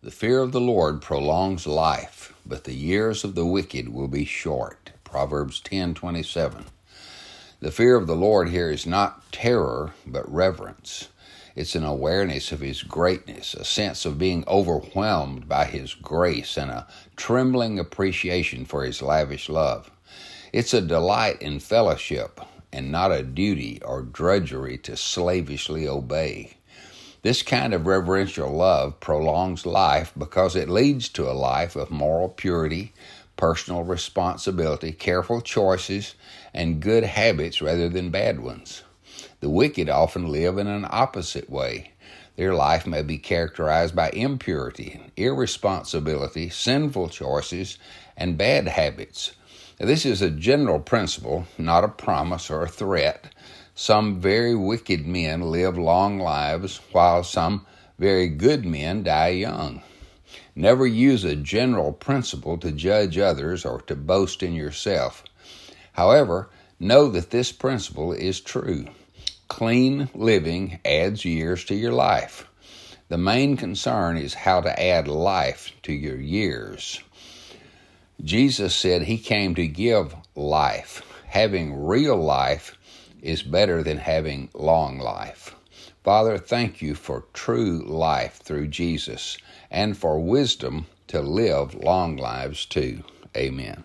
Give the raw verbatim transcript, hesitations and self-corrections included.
The fear of the Lord prolongs life, but the years of the wicked will be short. Proverbs ten twenty-seven. The fear of the Lord here is not terror, but reverence. It's an awareness of His greatness, a sense of being overwhelmed by His grace, and a trembling appreciation for His lavish love. It's a delight in fellowship, and not a duty or drudgery to slavishly obey. This kind of reverential love prolongs life because it leads to a life of moral purity, personal responsibility, careful choices, and good habits rather than bad ones. The wicked often live in an opposite way. Their life may be characterized by impurity, irresponsibility, sinful choices, and bad habits. Now, this is a general principle, not a promise or a threat. Some very wicked men live long lives, while some very good men die young. Never use a general principle to judge others or to boast in yourself. However, know that this principle is true. Clean living adds years to your life. The main concern is how to add life to your years. Jesus said He came to give life. Having real life is better than having long life. Father, thank You for true life through Jesus and for wisdom to live long lives too. Amen.